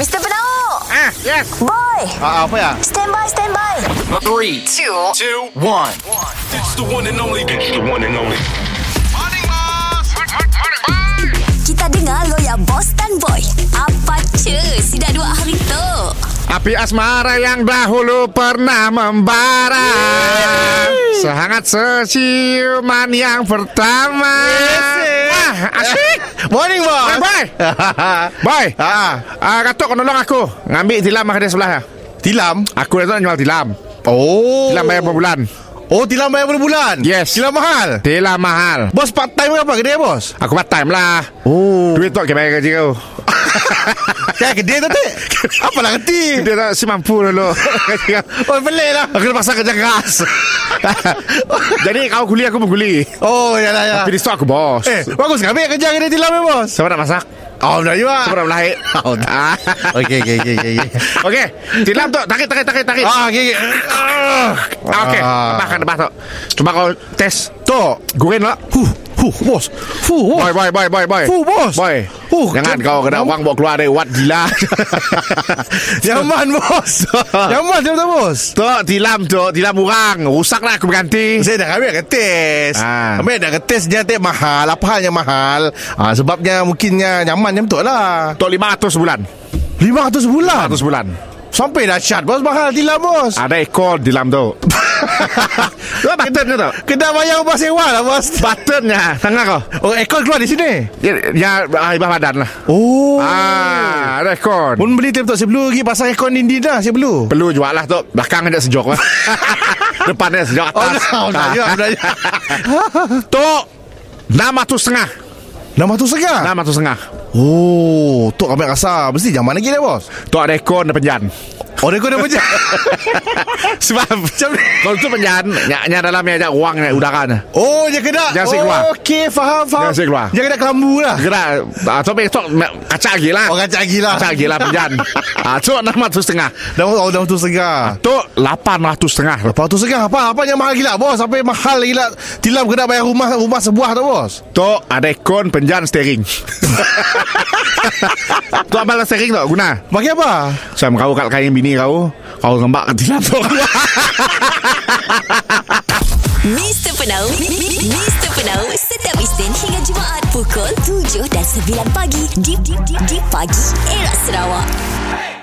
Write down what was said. Mr. Penauk. Yes. Boy. Apa ya? Stand by, stand by. 3, 2, 1. It's the one and only. It's the one and only. Morning, boss. Morning, boy. Kita dengar lo ya, boss dan boy. Apa cuy? Sudah 2 hari tu. Api asmara yang dahulu pernah membara, sehangat sesiuman yang pertama. Asyik. Morning, boss. Bye. Bye. Katuk kau nolong aku ngambil tilam kedai sebelah. Tilam? Aku dah nak jual tilam. Oh. Tilam bayar berbulan. Oh, tilam bayar berbulan? Yes. Tilam mahal? Tilam mahal. Bos part time ke apa kedai, bos? Aku part time lah. Oh. Duit tak kena bayar gaji kau. Saya kedai tu tak? Apalah kerti? Kedai tak, si mampu dulu. Oh, pelik lah. Aku terpaksa kerja keras. Jadi kau guli, aku mengguli. Oh, ya. Tapi di stok aku bos. Bagus kami kerja kedai tilam ya, bos. Siapa nak masak? Oh, dah juga. Siapa nak melahir? Oh, dah. Okey. Tilam tu, tarik. Oh, okey. Okey, tebah tu. Cuba kau test. Tu, goreng lah. Bos. Bye. Bos. Bye. Jangan kau kena uang bawa keluar dari wat gila. Jaman bos. Jaman bos. Tok tilam urang. Rusaklah aku berganti. Saya dah ambil ketes. Ambil dah ketes dia tak mahal. Apa hal yang mahal? Sebabnya mungkinnya nyaman betul lah. Tok 500 bulan. 500 bulan. 500 bulan. Sampai dah syat bos mahal tilam bos. Ada ekor tilam tu. Button tu tau. Kena bayar upah sewa lah bos. Buttonnya tengah kau. Oh, ekor keluar di sini. Ya, ibah badan lah. Oh. Ada ekor. Mun beli tilam tu sebelum lagi pasang ekor dinding dah sebelum. Perlu jual lah tu. Belakang ada sejok lah. Depannya sejok atas. Oh, dah. Tok 600.5. 600.5. 600.5. Oh, tok ambil rasa. Mesti jaman lagi dah bos. Tok ada ekor dan penjan. Orang kau dah penjahat. Sebab kalau tu penjahat yang dalamnya ada ruang yang udaranya. Oh, dia kena. Jangan saya keluar. Okey, faham. Jangan saya keluar. Dia kena kelambu lah. Kena. Atau besok kacak lagi lah. Oh, kacak lagi lah. Kacak lagi lah penjahat. Itu 600.5. Oh, 600.5. Itu 800.5. 800.5. Apa yang mahal gila, bos? Sampai mahal gila. Tilam kena bayar rumah sebuah tu, bos. Itu ada ikon penjahat steering. Itu abang steering tu, guna. Pakai apa? Saya kau kat kain bini. Kau ngembak ketilam tu. Mr. Penauk, setiap Isnin hingga Jumaat pukul 7 dan 9 pagi di Pagi Era Sarawak.